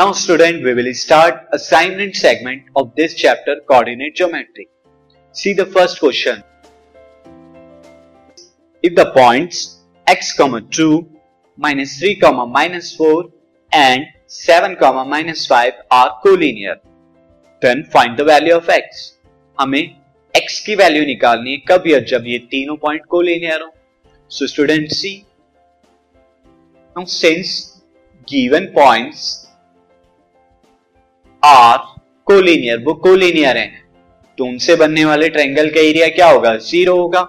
Now student, we will start assignment segment of this chapter, coordinate geometry. See the first question. If the points x, 2, -3, -4 and 7, -5 are collinear, then find the value of x. हमें x की value निकालनी है कब, या जब ये तीनों point collinear हो. So student see, now since given points are collinear, वो कोलिनियर हैं, तो उनसे बनने वाले ट्रायंगल का एरिया क्या होगा, जीरो होगा.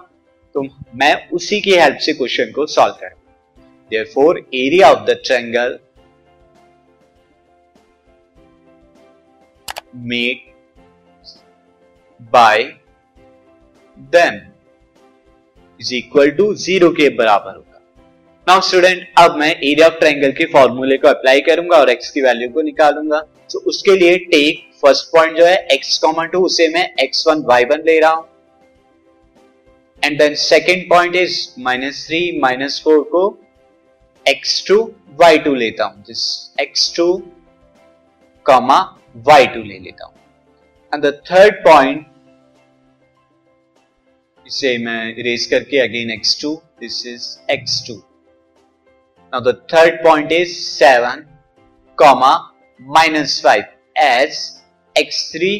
तो मैं उसी की हेल्प से क्वेश्चन को सॉल्व करूं. Therefore area of the triangle make by them is equal to zero के बराबर होगा. Now student, अब मैं एरिया ऑफ ट्रायंगल के फॉर्मूले को अप्लाई करूंगा और x की वैल्यू को निकालूंगा. तो उसके लिए टेक फर्स्ट पॉइंट जो है x, 2, उसे मैं x1 y1 ले रहा हूं, and then second point is -3, -4 को x2 y2 लेता हूं, दिस x2, y2 ले लेता हूं, एंड द थर्ड पॉइंट इसे मैं इरेज करके again x2, this is x2. Now the third point is 7, -5 as x3,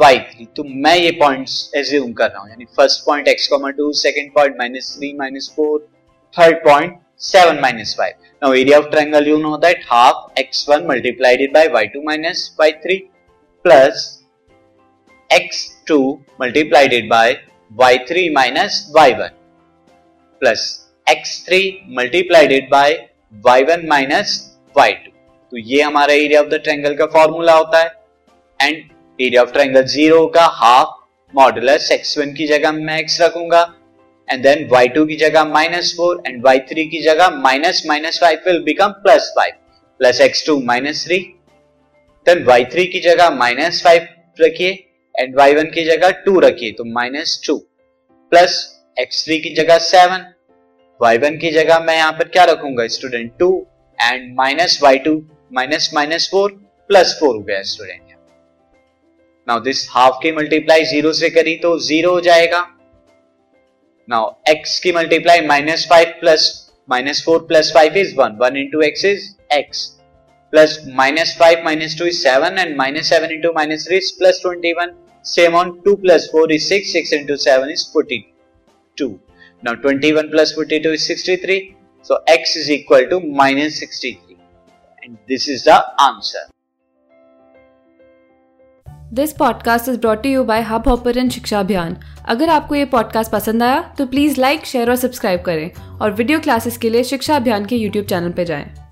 y3. तो मैं ये पॉइंट्स एज्यूम कर रहा हूं, यानी first point x, 2, second point -3, -4, third point 7, -5. Now area of triangle you know that half x1 multiplied by y2 - y3 plus x2 multiplied by y3 - y1 plus x3 multiplied by y1 - y2. तो ये हमारा area of the triangle का formula होता है. And area of triangle zero का half modulus x1 की जगह मैं x रखूंगा, एंड देन y2 की जगह -4 एंड y3 की जगह -5 will become +5 plus x2 -3, then y3 की जगह -5 रखिए एंड y1 की जगह 2 रखिए, तो -2 प्लस x3 की जगह 7, y1 की जगह मैं यहाँ पर क्या रखूंगा स्टूडेंट 2, एंड -y2 - -4 +4 हो गया स्टूडेंट. नाउ दिस हाफ की मल्टीप्लाई जीरो से करी तो जीरो हो जाएगा. नाउ x की multiply -5 + -4 + 5 is 1, 1 into x is x, plus -5 - 2 is 7 and -7 into -3 is +21. Same on 2 + 4 is 6, 6 into 7 is 42. Now 21 + 42 is 63. So x is equal to -63, and this is the answer. This podcast is brought to you by Hubhopper and शिक्षा अभियान. अगर आपको ये podcast पसंद आया तो please like, share और subscribe करें और video classes के लिए शिक्षा अभियान के YouTube चैनल पे जाएं.